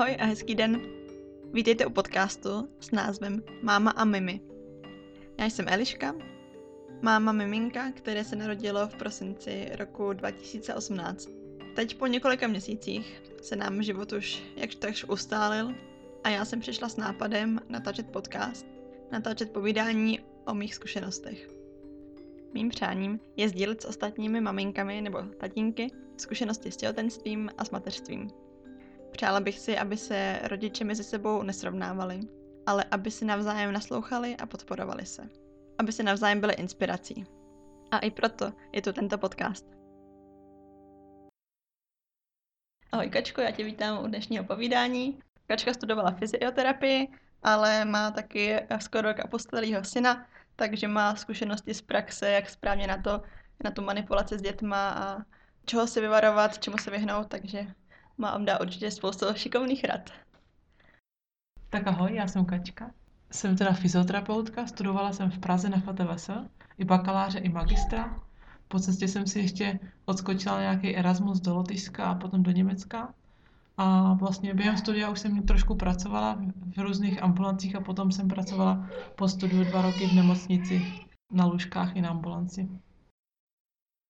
Ahoj a hezký den. Vítejte u podcastu s názvem Máma a mimi. Já jsem Eliška, máma miminka, které se narodilo v prosinci roku 2018. Teď po několika měsících se nám život už jakž takž ustálil a já jsem přišla s nápadem natáčet podcast, natáčet povídání o mých zkušenostech. Mým přáním je sdílet s ostatními maminkami nebo tatínky zkušenosti s těhotenstvím a s mateřstvím. Přála bych si, aby se rodiče mezi sebou nesrovnávali, ale aby si navzájem naslouchali a podporovali se. Aby si navzájem byli inspirací. A i proto je tu tento podcast. Ahoj Kačko, já tě vítám u dnešního povídání. Kačka studovala fyzioterapii, ale má taky skoro rok a půl starého syna, takže má zkušenosti z praxe, jak správně na tu manipulaci s dětma a čeho se vyvarovat, čemu se vyhnout, takže mám dá určitě spoustu šikovných rad. Tak ahoj, já jsem Kačka. Jsem teda fyzioterapeutka, studovala jsem v Praze na Chvate Vesel, i bakaláře, i magistra. Po cestě jsem si ještě odskočila nějaký Erasmus do Lotyšska a potom do Německa. A vlastně během studia už jsem trošku pracovala v různých ambulancích a potom jsem pracovala po studiu 2 roky v nemocnici na lůžkách i na ambulanci.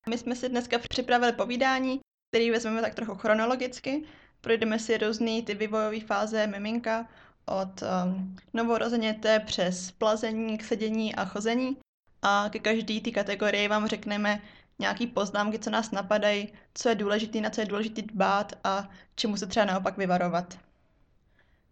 My jsme si dneska připravili povídání, který vezmeme tak trochu chronologicky. Projdeme si různé ty vývojové fáze miminka od novorozeněte přes plazení, k sedění a chození. A ke každé té kategorii vám řekneme nějaké poznámky, co nás napadají, co je důležité, na co je důležité dbát a čemu se třeba naopak vyvarovat.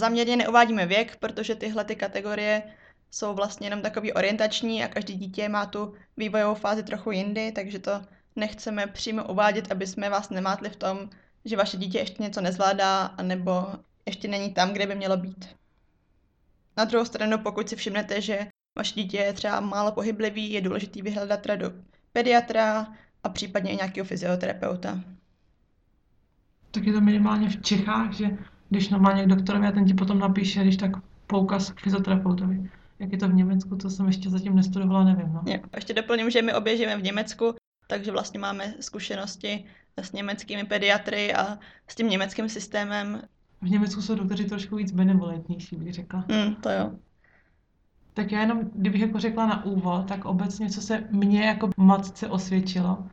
Záměrně neuvádíme věk, protože tyhle ty kategorie jsou vlastně jenom takový orientační a každý dítě má tu vývojovou fázi trochu jindy, takže to nechceme přímo uvádět, aby jsme vás nemátli v tom, že vaše dítě ještě něco nezvládá anebo ještě není tam, kde by mělo být. Na druhou stranu, pokud si všimnete, že vaše dítě je třeba málo pohyblivý, je důležité vyhledat radu pediatra a případně i nějakého fyzioterapeuta. Tak je to minimálně v Čechách, že když normálně k doktorovi a ten ti potom napíše, když tak poukaz k fyzioterapeutovi. Jak je to v Německu, to jsem ještě zatím nestudovala, nevím. No. Ještě doplním, že my obě žijeme v Německu, takže vlastně máme zkušenosti s německými pediatry a s tím německým systémem. V Německu jsou doktoři trošku víc benevolentnější, bych řekla. To jo. Tak já jenom, kdybych jako řekla na úvod, tak obecně, co se mně jako matce osvědčilo,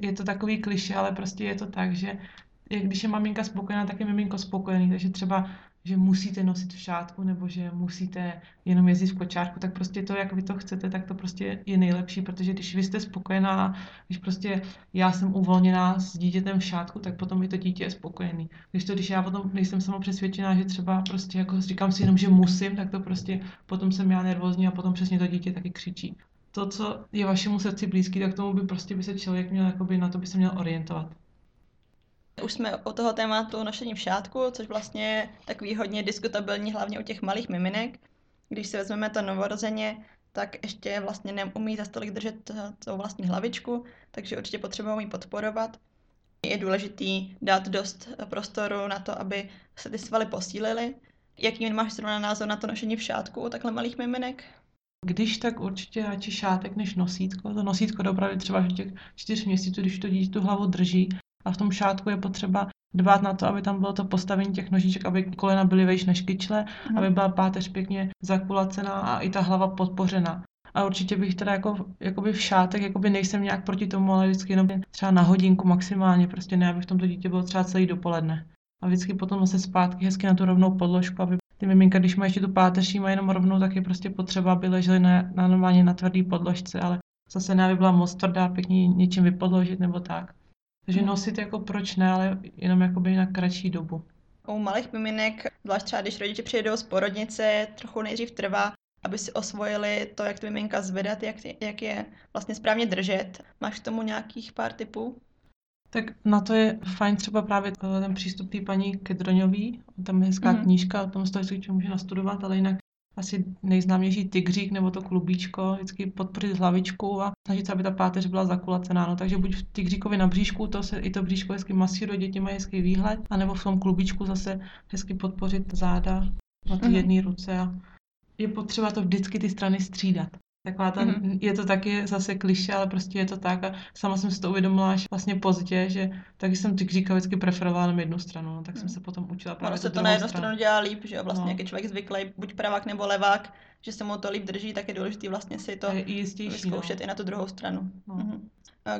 je to takový klišé, ale prostě je to tak, že když je maminka spokojená, tak je miminko spokojený, takže třeba, že musíte nosit v šátku, nebo že musíte jenom jezdit v kočárku, tak prostě to, jak vy to chcete, tak to prostě je nejlepší, protože když vy jste spokojená, když prostě já jsem uvolněná s dítětem v šátku, tak potom i to dítě je spokojený. Když já potom nejsem sama přesvědčená, že třeba prostě jako říkám si jenom, že musím, tak to prostě potom jsem já nervózní a potom přesně to dítě taky křičí. To, co je vašemu srdci blízký, tak tomu by se člověk měl, jakoby, na to by se měl orientovat. Už jsme u toho tématu nošení v šátku, což vlastně je takový hodně diskutabilní, hlavně u těch malých miminek. Když si vezmeme to novorozeně, tak ještě vlastně neumí za stolik držet svou vlastní hlavičku, takže určitě potřebujeme ji podporovat. Je důležitý dát dost prostoru na to, aby se ty svaly posílily. Jaký máš zrovna názor na to nošení v šátku u takhle malých miminek? Když tak určitě radši šátek než nosítko. To nosítko dopravit třeba v těch 4 měsíců, když to dítě tu hlavu drží. A v tom šátku je potřeba dbát na to, aby tam bylo to postavení těch nožiček, aby kolena byly vejš než kyčle, aby byla páteř pěkně zakulacená a i ta hlava podpořena. A určitě bych teda jakoby v šátek, jakoby nejsem nějak proti tomu, ale vždycky jenom třeba na hodinku maximálně, prostě ne, aby v tomto dítě bylo třeba celý dopoledne. A vždycky potom zase zpátky hezky na tu rovnou podložku, aby ty miminka, když mají ještě tu páteř, mají jenom rovnou, tak je prostě potřeba, aby ležely normálně na tvrdý podložce, ale zase ne, aby byla moc tvrdá, pěkně něčím vypodložit nebo tak. Takže nosit jako proč ne, ale jenom jakoby na kratší dobu. U malých miminek, zvlášť třeba když rodiče přijedou z porodnice, trochu nejdřív trvá, aby si osvojili to, jak ty miminka zvedat, jak je vlastně správně držet. Máš k tomu nějakých pár tipů? Tak na to je fajn třeba právě ten přístup té paní Kiedroňový, tam je hezká knížka, o tom se to vždycky může nastudovat, ale jinak asi nejznámější tygřík nebo to klubíčko, vždycky podpořit hlavičku a snažit se, aby ta páteř byla zakulacená. No, takže buď v tygříkovi na bříšku, to se i to bříško hezky masíruje, děti mají hezký výhled, anebo v tom klubíčku zase hezky podpořit záda na ty jedné ruce. A je potřeba to vždycky ty strany střídat. Taková ta, je to taky zase klišé, ale prostě je to tak a sama jsem si to uvědomila až vlastně pozdě, že taky jsem ty říkala vždycky preferovala jenom jednu stranu, no, tak jsem se potom učila právě se to na jednu stranu dělá líp, že vlastně nějaký člověk zvyklý, buď pravák nebo levák, že se mu to líp drží, tak je důležitý vlastně si to vyzkoušet i na tu druhou stranu. No.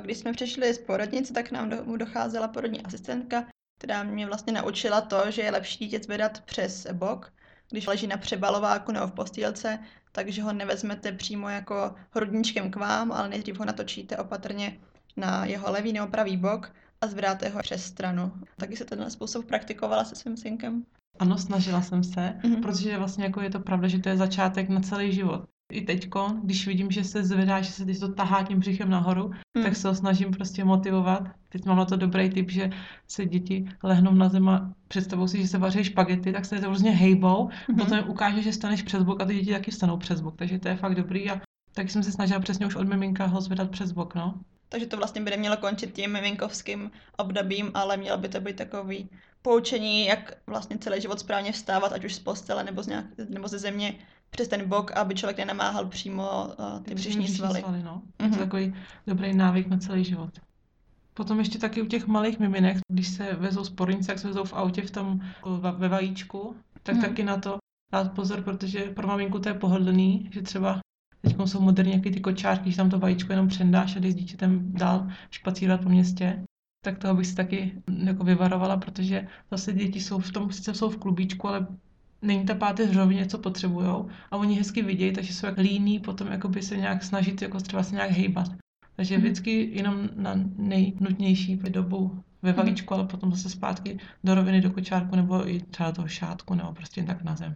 Když jsme přišli z porodnice, tak nám docházela porodní asistentka, která mě vlastně naučila to, že je lepší dítě zvedat přes bok, když leží na přebalováku nebo v postýlce, takže ho nevezmete přímo jako hrudníčkem k vám, ale nejdřív ho natočíte opatrně na jeho levý nebo pravý bok a zvráte ho přes stranu. Taky se tenhle způsob praktikovala se svým synkem? Ano, snažila jsem se, protože vlastně jako je to pravda, že to je začátek na celý život. I teďko, když vidím, že se zvedá, že se teď to tahá tím břichem nahoru, tak se ho snažím prostě motivovat. Teď mám na to dobrý tip, že se děti lehnou na zem a představou si, že se vaří špagety, tak se to různě hejbou. Potom jim ukáže, že staneš přes bok a ty děti taky stanou přes bok, takže to je fakt dobrý. A tak jsem se snažila přesně už od miminka ho zvedat přes bok, no. Takže to vlastně by nemělo končit tím miminkovským obdobím, ale mělo by to být takový poučení, jak vlastně celý život správně vstávat, ať už z postele nebo ze země přes ten bok, aby člověk nenamáhal přímo ty břišní svaly. No. Je to takový dobrý návyk na celý život. Potom ještě taky u těch malých miminek, když se vezou z porodnice, jak se vezou v autě ve vajíčku, tak taky na to dát pozor, protože pro maminku to je pohodlný, že třeba teď jsou moderní nějaké ty kočárky, že tam to vajíčko jenom přendáš a jdeš s dítětem dál špacírovat po městě. Tak toho bych si taky jako vyvarovala, protože zase děti jsou v tom, sice jsou v klubíčku, ale není ta páteř rovně, co potřebujou a oni hezky vidějí, takže jsou jak líní, potom jakoby se nějak snažit, jako třeba se nějak hejbat. Takže vždycky jenom na nejnutnější dobu ve vajíčku, ale potom zase zpátky do roviny, do kočárku nebo i třeba toho šátku nebo prostě tak na zem.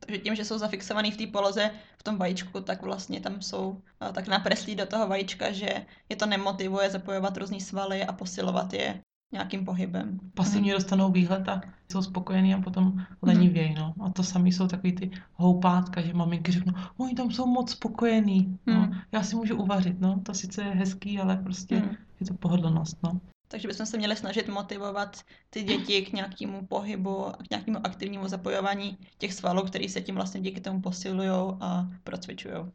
Takže tím, že jsou zafixovaný v té poloze v tom vajíčku, tak vlastně tam jsou tak napreslí do toho vajíčka, že je to nemotivuje zapojovat různý svaly a posilovat je nějakým pohybem. Pasivně dostanou výhled a jsou spokojení a potom lenivějí, no. A to samý jsou takový ty houpátka, že maminky řeknou, oni tam jsou moc spokojení, no. Já si můžu uvařit, no. To sice je hezký, ale prostě je to pohodlnost, no. Takže bychom se měli snažit motivovat ty děti k nějakému pohybu, k nějakému aktivnímu zapojování těch svalů, který se tím vlastně díky tomu posilujou a procvičujou.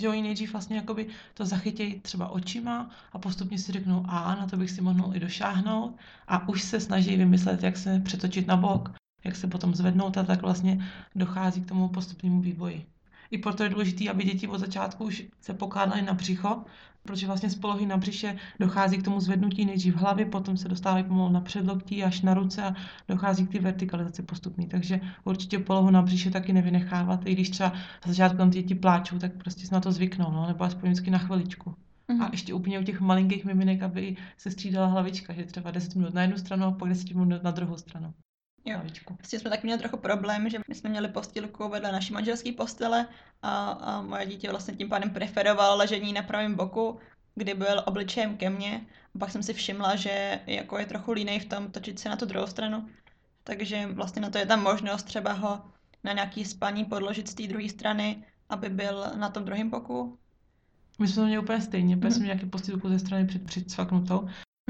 Že oni nejdřív vlastně jakoby to zachytějí třeba očima a postupně si řeknou a na to bych si mohl i došáhnout a už se snaží vymyslet, jak se přetočit na bok, jak se potom zvednout a tak vlastně dochází k tomu postupnému vývoji. I proto je důležité, aby děti od začátku už se pokládaly na břicho, protože vlastně z polohy na břiše dochází k tomu zvednutí nejdřív hlavy, potom se dostávají pomalu na předloktí až na ruce a dochází k té vertikalizaci postupný. Takže určitě polohu na břiše taky nevynechávat, i když třeba na začátku děti pláčou, tak prostě se na to zvyknou, no, nebo aspoň vždycky na chviličku. A ještě úplně u těch malinkých miminek, aby se střídala hlavička, že třeba 10 minut na jednu stranu a pak 10 minut na druhou stranu. Jo, vlastně jsme taky měli trochu problém, že my jsme měli postýlku vedle naší manželské postele a moje dítě vlastně tím pádem preferovalo ležení na pravém boku, kdy byl obličejem ke mně. A pak jsem si všimla, že jako je trochu línej v tom točit se na tu druhou stranu, takže vlastně na to je tam možnost třeba ho na nějaký spaní podložit z té druhé strany, aby byl na tom druhém boku. My jsme to měli úplně stejně, protože jsme měli nějaký postýlku ze strany přicvaknutou.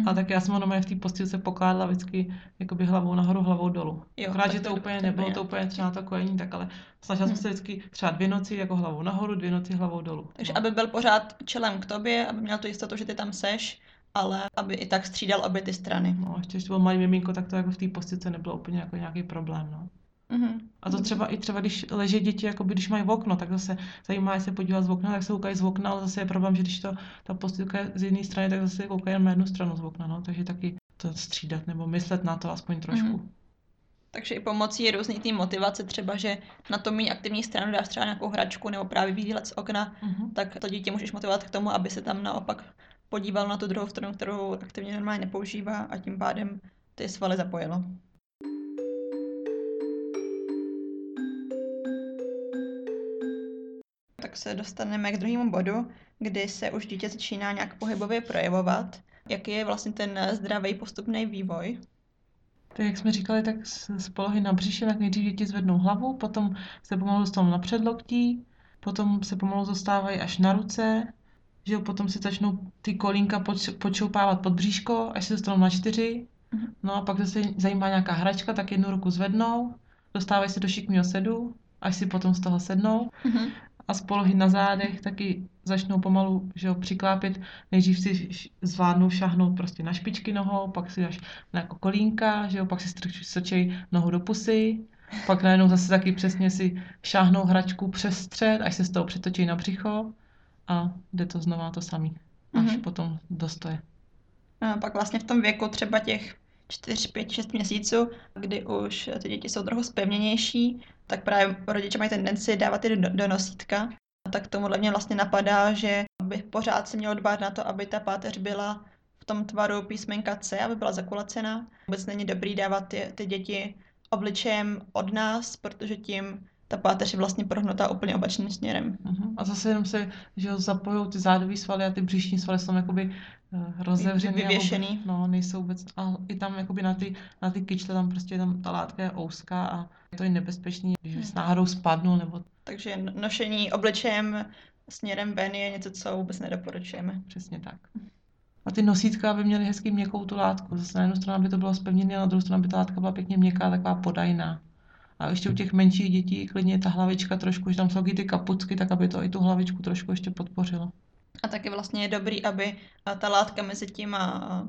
A tak já jsem ho normálně v té postýlce pokládala vždycky jakoby hlavou nahoru, hlavou dolů. Akorát, že to úplně nebylo, to úplně třeba to kojení tak, ale snažila jsem se vždycky třeba 2 noci jako hlavou nahoru, 2 noci hlavou dolů. Takže aby byl pořád čelem k tobě, aby měl tu jistotu, že ty tam seš, ale aby i tak střídal obě ty strany. No, ještě když to bylo malý miminko, tak to jako v té postýlce nebylo úplně jako nějaký problém, no. A to třeba když leží děti, jakoby, když mají okno, tak zase zajímá, jestli se podívat z okna, tak se koukají z okna, ale zase je problém, že když ta postýlka je z jedné strany, tak zase koukají na jednu stranu z okna, no, takže taky to střídat nebo myslet na to aspoň trošku. Takže i pomocí je různý tý motivace, třeba, že na tom méně aktivní stranu dáš třeba nějakou hračku nebo právě výhled z okna, tak to dítě můžeš motivovat k tomu, aby se tam naopak podíval na tu druhou stranu, kterou aktivně normálně nepoužívá a tím pádem ty svaly zapojilo. Tak se dostaneme k druhému bodu, kdy se už dítě začíná nějak pohybově projevovat. Jaký je vlastně ten zdravý postupný vývoj? Tak jak jsme říkali, tak z polohy na břiše, tak nejdřív děti zvednou hlavu, potom se pomalu dostanou na předloktí, potom se pomalu dostávají až na ruce, že potom si začnou ty kolínka počoupávat pod bříško, až se dostanou na 4. No a pak zase zajímá nějaká hračka, tak jednu ruku zvednou, dostávají se do šikmého sedu, až si potom z toho sednou. A a z polohy na zádech taky začnou pomalu, že jo, přiklápit. Nejdřív si zvládnou šahnout prostě na špičky nohou, pak si až na kolínka, že jo, pak si strčejí nohu do pusy, pak najednou zase taky přesně si šáhnou hračku přes střed, až se z toho přetočí na břicho a jde to znova to samý, až potom dostoje. A pak vlastně v tom věku třeba těch 4, 5, 6 měsíců, kdy už ty děti jsou trochu zpevněnější, tak právě rodiče mají tendenci dávat je do nosítka. A tak tomuhle mě vlastně napadá, že by pořád se mělo dbát na to, aby ta páteř byla v tom tvaru písmenka C, aby byla zakulacená. Vůbec není dobrý dávat ty děti obličejem od nás, protože tím ta páteř je vlastně prohnutá úplně opačným směrem. A zase jenom se, že zapojují ty zádový svaly a ty břišní svaly jsou jakoby rozevřený. Vyvěšený. No, nejsou vůbec. A i tam jakoby na ty kyčle, tam prostě tam ta látka je ouská a to je nebezpečný, když s náhodou spadnou nebo... Takže nošení obličejem směrem ven je něco, co vůbec nedoporučujeme. Přesně tak. A ty nosítka by měly hezky měkkou tu látku. Zase na jednu stranu by to bylo zpevněné, na druhou stranu by ta látka byla pěkně měkká, taková podajná. A ještě u těch menších dětí klidně ta hlavička trošku, že tam jsou ty kapucky, tak aby to i tu hlavičku trošku ještě podpořilo. A taky vlastně je dobrý, aby ta látka mezi těma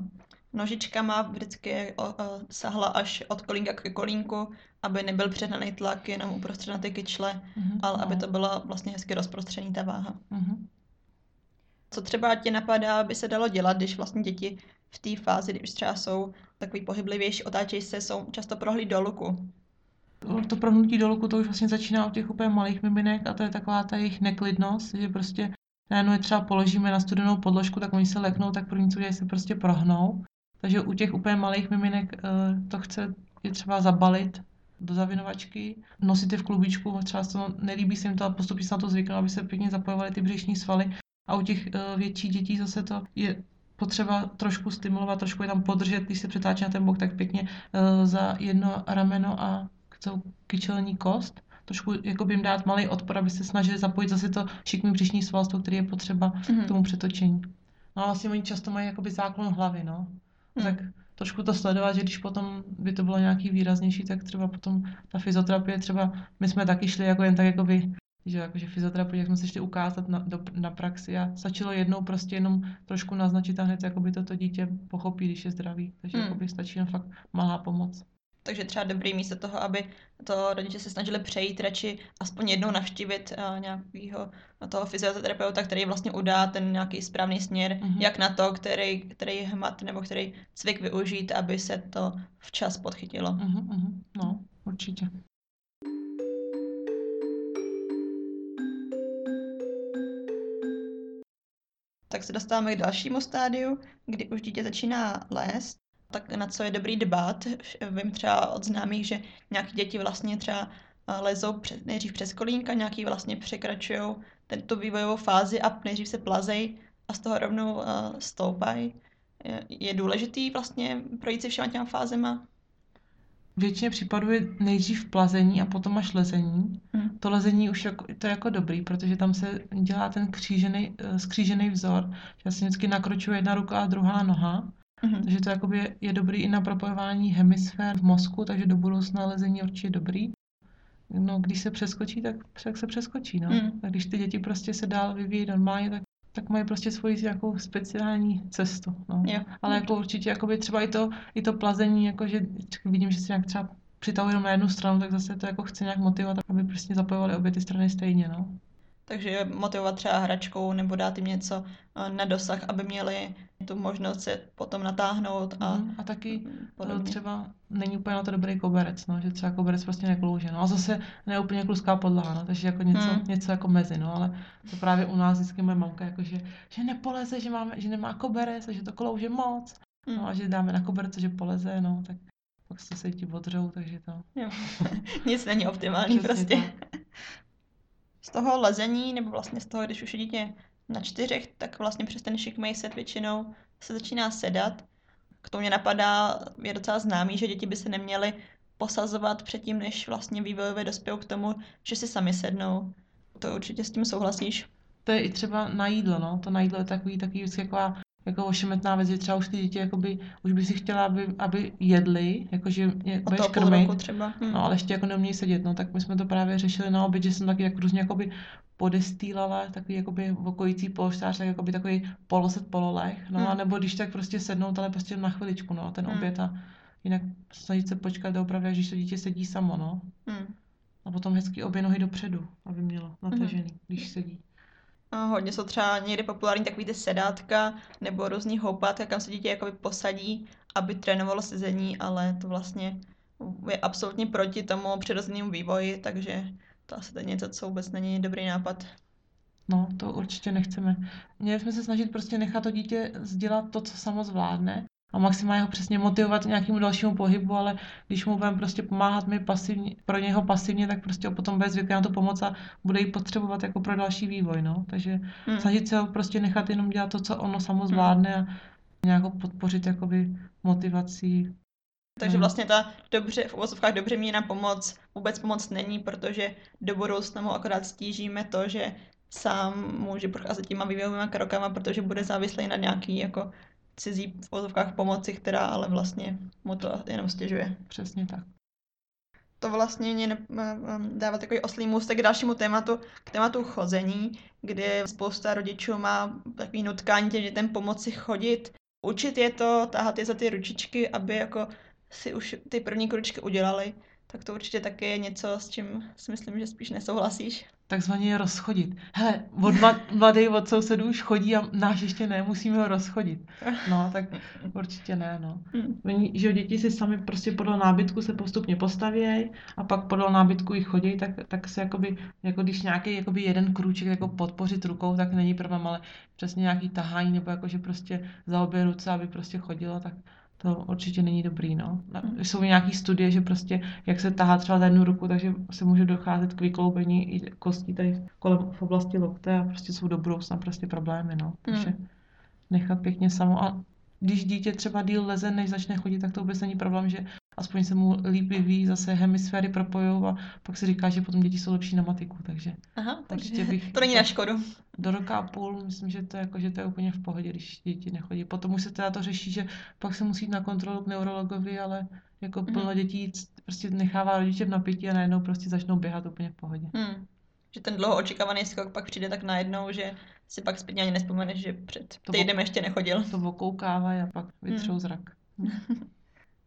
nožičkama vždycky sahla až od kolínka ke kolínku, aby nebyl přehnaný tlak jenom uprostřed na ty kyčle, ale aby to byla vlastně hezky rozprostřený ta váha. Co třeba tě napadá, aby se dalo dělat, když vlastně děti v té fázi, když třeba jsou takový pohyblivější, otáčejí se, jsou často prohlí do luku? To prohnutí do luku, to už vlastně začíná od těch úplně malých miminek a to je taková ta jejich neklidnost, že prostě najednou je třeba položíme na studenou podložku, tak oni se leknou, tak první co dělají, se prostě prohnou. Takže u těch úplně malých miminek to chce je třeba zabalit do zavinovačky, nosit je v klubičku, třeba se nelíbí se jim to a postupně se na to zvyknou, aby se pěkně zapojovaly ty břišní svaly. A u těch větších dětí zase to je potřeba trošku stimulovat, trošku je tam podržet, když se přetáčí na ten bok, tak pěkně za jedno rameno a kyčelní kost, trošku jako by jim dát malý odpor, aby se snažili zapojit zase to šikmý břišní svalstvo, který je potřeba k tomu přetočení. No a vlastně oni často mají jakoby záklon hlavy, no. Tak trošku to sledovat, že když potom by to bylo nějaký výraznější, tak třeba potom ta fyzioterapie třeba, my jsme taky šli jako jen tak jakoby, že jakože fyzioterapie, jak jsme se šli ukázat na praxi a stačilo jednou prostě jenom trošku naznačit a hned jakoby toto dítě pochopí, když je zdravý, takže jakoby stačí jen fakt malá pomoc. Takže třeba dobrý místo toho, aby to rodiče se snažili přejít, radši aspoň jednou navštívit nějakého toho fyzioterapeuta, který vlastně udá ten nějaký správný směr, jak na to, který hmat nebo který cvik využít, aby se to včas podchytilo. No, určitě. Tak se dostáváme k dalšímu stádiu, kdy už dítě začíná lézt. Tak na co je dobrý dbát. Vím třeba od známých, že nějaké děti vlastně třeba lezou nejdřív přes kolínka, nějaký vlastně překračují tu vývojovou fázi a nejdřív se plazejí a z toho rovnou stoupají. Je důležitý vlastně projít si všema těma fázema? Většině případů je nejdřív plazení a potom až lezení. To lezení už to je jako dobrý, protože tam se dělá ten skřížený vzor. Já si vždycky nakročuje jedna ruka a druhá noha. Takže to jakoby je dobrý i na propojování hemisfér v mozku, takže do budoucna lezení určitě dobrý. No, když se přeskočí, tak se přeskočí, no. A když ty děti prostě se dál vyvíjí normálně, tak mají prostě svoji nějakou speciální cestu, no. Ale jako určitě jakoby třeba i to plazení, jakože vidím, že se nějak třeba přitahují na jednu stranu, tak zase to jako chci nějak motivovat, aby prostě zapojovali obě ty strany stejně, no. Takže motivovat třeba hračkou nebo dát jim něco na dosah, aby měli tu možnost se potom natáhnout a taky podobně. Třeba není úplně na to dobrý koberec, no, že třeba koberec prostě neklouže, no, a zase ne úplně kluská podlaha, no, takže jako něco jako mezi, no, ale to právě u nás vždycky moje mamka, jakože, že nepoleze, že nemá koberec, že to klouže moc, no, a že dáme na koberec, že poleze, no, tak pak se ti odřou, takže to... Jo. Nic není optimální prostě. Tak. Z toho lezení, nebo vlastně z toho, když už je dítě na 4, tak vlastně přes ten šikmej set většinou se začíná sedat. K tomu mě napadá, je docela známý, že děti by se neměly posazovat předtím, než vlastně vývojově dospějou k tomu, že si sami sednou. To určitě s tím souhlasíš. To je i třeba na jídlo, no. To na jídlo je takový jako ošemetná věc, že třeba už ty děti jakoby, už by si chtěla, aby jedli, jakože budeš krmit, no, ale ještě jako neumějí sedět, no, tak my jsme to právě řešili na oběd, že jsem taky jak různě jakoby podestýlala, takový jakoby okojící polštář, tak jakoby takový poloset pololeh, no a nebo když tak prostě sednout, ale prostě na chviličku, no, ten oběd a jinak snažit se počkat opravdu, když to dítě sedí samo, no. A potom hezky obě nohy dopředu, aby mělo natažený, když sedí. A hodně jsou třeba někde populární takový ty sedátka nebo různý houpátka, kam se dítě jakoby posadí, aby trénovalo sezení, ale to vlastně je absolutně proti tomu přirozenému vývoji, takže to asi je něco, co vůbec není dobrý nápad. No, to určitě nechceme. Měli jsme se snažit prostě nechat to dítě dělat to, co samo zvládne a maximálně ho přesně motivovat nějakému dalšímu pohybu, ale když mu budeme prostě pomáhat my pasivně, pro něho pasivně, tak prostě potom bude zvyklý na to pomoc a bude ji potřebovat jako pro další vývoj, no. Takže snažit se ho prostě nechat jenom dělat to, co ono samo zvládne a nějak ho podpořit jakoby motivací. Takže vlastně ta dobře, v uvozovkách dobře míněná pomoc vůbec pomoc není, protože do budoucna mu akorát stížíme to, že sám může procházet těma vývojovými krokama, protože bude závislý na nějaký jako cizí v uvozovkách pomoci, která ale vlastně mu to jenom stěžuje. Přesně tak. To vlastně mě dává takový oslý můstek k dalšímu tématu, k tématu chození, kdy spousta rodičů má takový nutkání těm dětem pomoci chodit, učit je to, táhat je za ty ručičky, aby jako si už ty první kručky udělali, tak to určitě taky je něco, s čím si myslím, že spíš nesouhlasíš. Takzvaně je rozchodit. Hele, od mladej od sousedů už chodí a náš ještě ne, musíme ho rozchodit. No, tak určitě ne, no. Oni, že děti si sami prostě podle nábytku se postupně postavějí a pak podle nábytku jich chodí, tak se jakoby, jako když nějaký jakoby jeden krůček jako podpořit rukou, tak není problém, ale přesně nějaký tahání nebo jakože prostě za obě ruce, aby prostě chodilo, tak to určitě není dobrý, no. Jsou nějaký studie, že prostě, jak se tahá třeba za jednu ruku, takže se může docházet k vykloubení i kostí tady kolem v oblasti lokte a prostě jsou do budoucna prostě problémy, no. Takže nechat pěkně samo a když dítě třeba díl leze, než začne chodit, tak to vůbec není problém, že aspoň se mu líp vyvíjí, zase hemisféry propojou a pak se říká, že potom děti jsou lepší na matiku, takže... Aha, takže bych to není na škodu. Do roka a půl, myslím, že to, jako, že to je úplně v pohodě, když děti nechodí. Potom už se teda to řeší, že pak se musí jít na kontrolu k neurologovi, ale jako plno dětí prostě nechává rodiče v napětí a najednou prostě začnou běhat úplně v pohodě. Že ten dlouho očekávaný skok pak přijde tak najednou, že si pak zpětně ani nespomeneš, že před týdnem ještě nechodil. To okoukávají a pak vytřou zrak.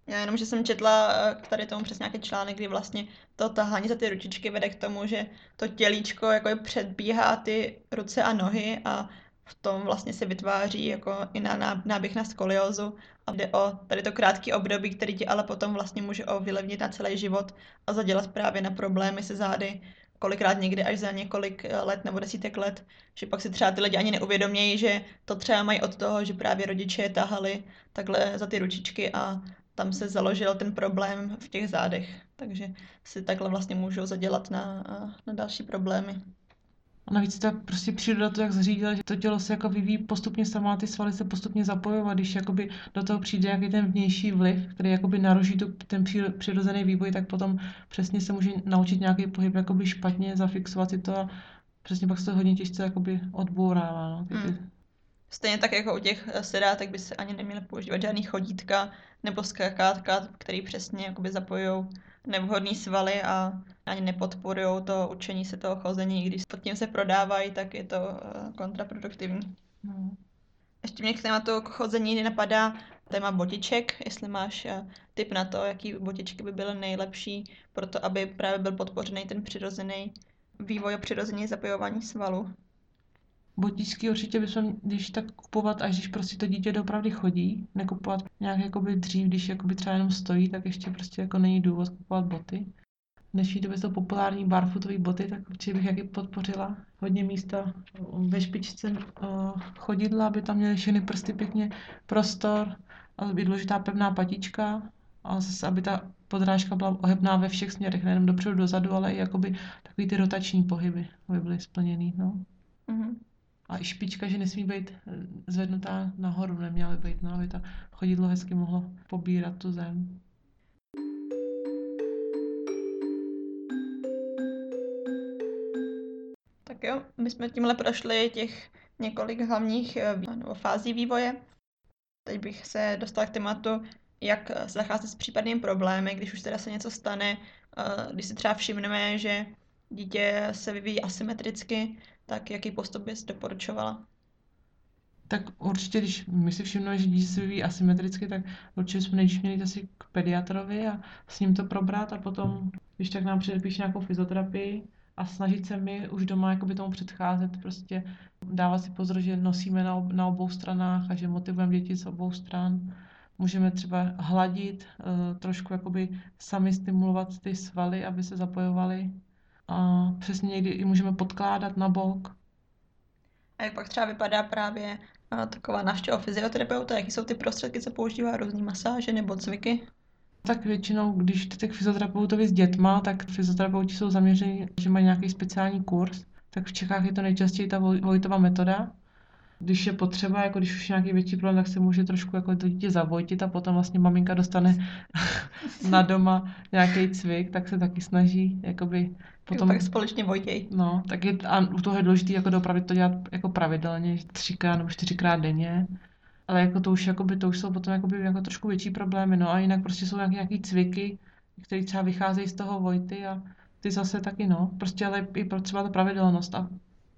Já jenom, že jsem četla k tady tomu přes nějaký článek, kdy vlastně to tahání za ty ručičky vede k tomu, že to tělíčko jako předbíhá ty ruce a nohy a v tom vlastně se vytváří jako i náběh na skoliózu a jde o tady to krátké období, který ti ale potom vlastně může vylevnit na celý život a zadělat právě na problémy se zády, kolikrát někdy až za několik let nebo desítek let, že pak si třeba ty lidi ani neuvědomějí, že to třeba mají od toho, že právě rodiče je tahali takhle za ty ručičky a tam se založil ten problém v těch zádech, takže si takhle vlastně můžou zadělat na další problémy. A navíc ta prostě příroda to jak zřídila, že to tělo se jako vyvíjí postupně sama, ty svaly se postupně zapojují a když jakoby do toho přijde jaký ten vnější vliv, který jakoby naruší ten přirozený vývoj, tak potom přesně se může naučit nějaký pohyb jakoby špatně, zafixovat si to a přesně pak se to hodně těžce jakoby odbourává. No, Stejně tak jako u těch sedátek by se ani neměly používat žádný chodítka nebo skákátka, který přesně jakoby zapojují nevhodné svaly a ani nepodporují to učení se toho chození. Když pod tím se prodávají, tak je to kontraproduktivní. Ještě mě k tématu chození napadá téma botiček, jestli máš tip na to, jaký botičky by byly nejlepší pro to, aby právě byl podpořený ten přirozený vývoj a přirozený zapojování svalu. Botičky určitě bychom, když tak kupovat, až když prostě to dítě doopravdy chodí, nekupovat nějak jakoby dřív, když jakoby třeba jenom stojí, tak ještě prostě jako není důvod kupovat boty. V dnešní době jsou populární barfootové boty, tak určitě bych jak podpořila hodně místa ve špičce chodidla, aby tam měly všechny prsty pěkně prostor, aby důležitá pevná patička a zase, aby ta podrážka byla ohebná ve všech směrech, nejenom dopředu, dozadu, ale i jakoby takový ty rotační pohyby, aby byly splněný, no. A i špička, že nesmí být zvednutá nahoru, neměla by být, no, aby to chodidlo hezky mohlo pobírat tu zem. Tak jo, my jsme tímhle prošli těch několik hlavních fází vývoje. Teď bych se dostala k tématu, jak zacházet s případným problémy, když už teda se něco stane, když si třeba všimneme, že dítě se vyvíjí asymetricky, tak jaký postup bys doporučovala? Tak určitě, když my si všimneme, že dítě se vyvíjí asymetricky, tak určitě jsme nejdřív měli asi k pediatrovi a s ním to probrat a potom, když tak nám předepíše nějakou fyzioterapii a snažit se my už doma jakoby tomu předcházet, prostě dávat si pozor, že nosíme na obou stranách a že motivujeme děti z obou stran. Můžeme třeba hladit, trošku jakoby sami stimulovat ty svaly, aby se zapojovaly. A přesně někdy i můžeme podkládat na bok. A jak pak třeba vypadá právě taková návštěva fyzioterapeuta? Jaký jsou ty prostředky, co používá, různý masáže nebo cviky? Tak většinou, když jdete k fyzioterapeutovi s dětma, tak fyzioterapeuti jsou zaměřeni, že mají nějaký speciální kurz. Tak v Čechách je to nejčastěji ta Vojtova metoda. Když je potřeba, jako když už je nějaký větší problém, tak se může trošku jako to dítě zavojtit a potom vlastně maminka dostane na doma nějaký cvik, tak se taky snaží jakoby potom... Tak společně vojtěj. No, tak je, a u toho je důležité jako dopravit to dělat jako pravidelně 3x nebo 4x denně, ale jako to už, jakoby, to už jsou potom jakoby, jako trošku větší problémy, no a jinak prostě jsou nějaký cviky, které třeba vycházejí z toho vojty a ty zase taky, no, prostě ale i třeba ta pravidelnost a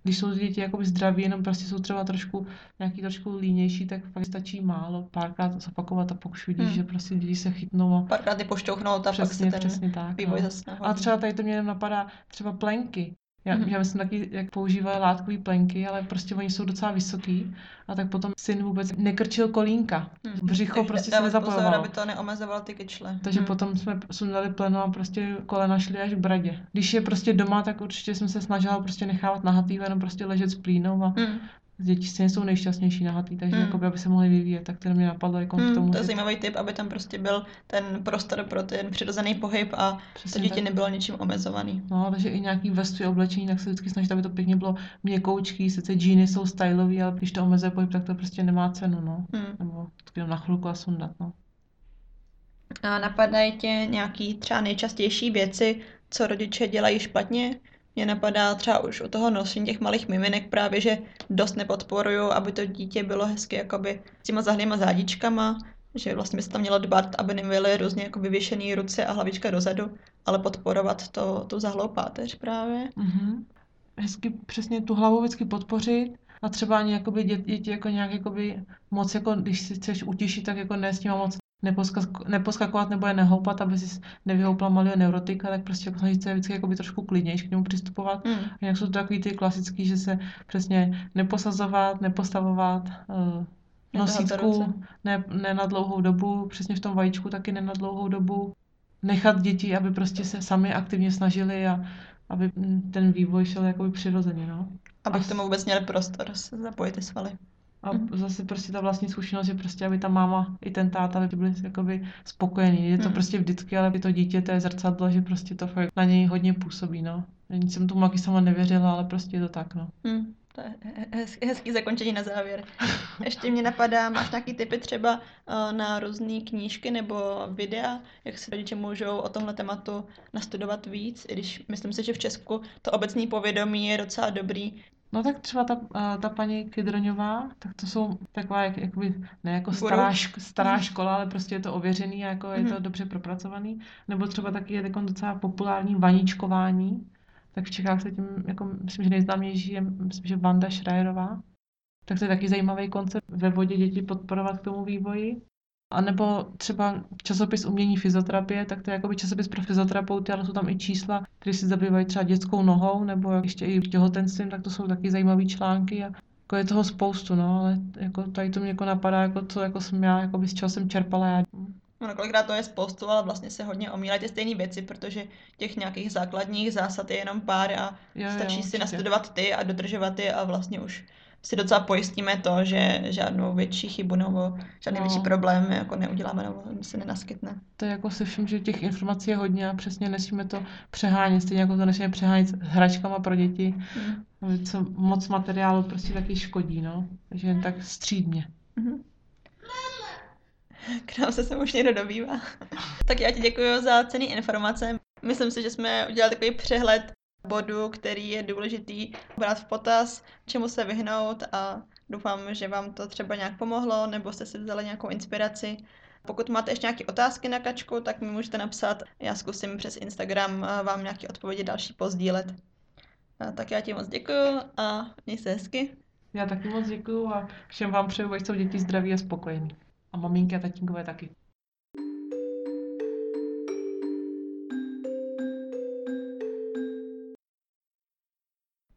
když jsou děti jakoby zdraví, jenom prostě jsou třeba trošku nějaký trošku línější, tak pak stačí málo, párkrát zopakovat a pak už vidíš, že prostě děti se chytnou a... Párkrát je pošťouchnout a přesně, pak se ten tak, vývoj zase nahodí. A třeba tady to mě napadá třeba plenky. Já myslím taky, jak používají látkový plenky, ale prostě oni jsou docela vysoký a tak potom syn vůbec nekrčil kolínka. Břicho takže prostě se nezapojovalo. Pozor, aby to neomezovalo ty kyčle. Takže potom jsme sundali pleno a prostě kolena šly až k bradě. Když je prostě doma, tak určitě jsem se snažila prostě nechávat nahatý, jenom prostě ležet s plínou a děti si nejsou nejšťastnější nahatý, takže jakoby, aby se mohli vyvíjet, tak to mě napadlo jako k tomu. To je zajímavý tip, aby tam prostě byl ten prostor pro ten přirozený pohyb a přesně to dítě tak nebylo ničím omezovaný. No, takže i nějaký vesty oblečení, tak se vždycky snažit, aby to pěkně bylo měkoučký, sice džíny jsou stylový, ale když to omezuje pohyb, tak to prostě nemá cenu, no. Nebo jenom na chvilku a sundat, no. A napadají tě nějaký třeba nejčastější věci, co rodiče dělají špatně? Mě napadá třeba už u toho nošení těch malých miminek právě, že dost nepodporuju, aby to dítě bylo hezky jakoby s těma zahnýma zádičkama, že vlastně se tam mělo dbát, aby neměly různě jakoby vyšený ruce a hlavička dozadu, ale podporovat tu zahlou páteř právě. Hezky přesně tu hlavu vždycky podpořit a třeba ani jakoby děti jako nějak jakoby moc, jako když si chceš utěšit, tak jako ne s tím moc neposkakovat nebo je nehoupat, aby si nevyhoupla malého neurotika, tak prostě snažit se vždycky jakoby trošku klidnější k němu přistupovat. A nějak jsou to takový ty klasický, že se přesně neposazovat, nepostavovat, nosítku, ne na dlouhou dobu, přesně v tom vajíčku taky ne na dlouhou dobu. Nechat děti, aby prostě se sami aktivně snažili a aby ten vývoj šel jakoby přirozeně, no. Aby k tomu vůbec měli prostor, se zapojit ty svaly. A zase prostě ta vlastní zkušenost, že prostě, aby ta máma i ten táta byli jakoby spokojení. Je to prostě vždycky, ale to dítě, to je zrcadlo, že prostě to na něj hodně působí, no. Nic jsem tomu taky sama nevěřila, ale prostě je to tak, no. To je hezký zakončení na závěr. Ještě mě napadá, máš nějaký tipy třeba na různé knížky nebo videa, jak se rodiče můžou o tomhle tématu nastudovat víc, i když myslím si, že v Česku to obecné povědomí je docela dobrý. No tak třeba ta paní Kiedroňová, tak to jsou taková, jakoby, ne jako stará škola, ale prostě je to ověřený a jako je to dobře propracovaný. Nebo třeba taky je docela populární vaníčkování, tak v Čechách se tím, jako, myslím, že nejznámější je, myslím, že Vanda Šrajerová. Tak to je taky zajímavý koncept ve vodě děti podporovat k tomu vývoji. A nebo třeba časopis umění fyzioterapie, tak to je jakoby časopis pro fyzioterapeuty, ale jsou tam i čísla, které se zabývají třeba dětskou nohou nebo ještě i těhotenstvím, tak to jsou taky zajímavé články a jako je toho spoustu, no, ale jako tady to mě jako napadá, jako co jako jsem já jako by s časem čerpala já. No, kolikrát to je spoustu, ale vlastně se hodně omílají ty stejné věci, protože těch nějakých základních zásad je jenom pár a stačí si nastudovat ty a dodržovat ty a vlastně už si docela pojistíme to, že žádnou větší chybu nebo žádný větší problém jako neuděláme nebo se nenaskytne. To je jako se všim, že těch informací je hodně a přesně nesmíme to přehánět, stejně jako to nesmíme přehánět s hračkama pro děti. Co moc materiálu prostě taky škodí, no. Takže jen tak střídně. K nám se už někdo dobývá. Tak já ti děkuji za cenné informace. Myslím si, že jsme udělali takový přehled bodu, který je důležitý brát v potaz, čemu se vyhnout a doufám, že vám to třeba nějak pomohlo nebo jste si vzali nějakou inspiraci Pokud máte ještě nějaké otázky na Kačku, tak mi můžete napsat. Já zkusím přes Instagram vám nějaké odpovědi další pozdílet. Tak já ti moc děkuju a měj se hezky. Já taky moc děkuju a všem vám přeju, ať jsou děti zdraví a spokojení. A maminky a tatínkové taky.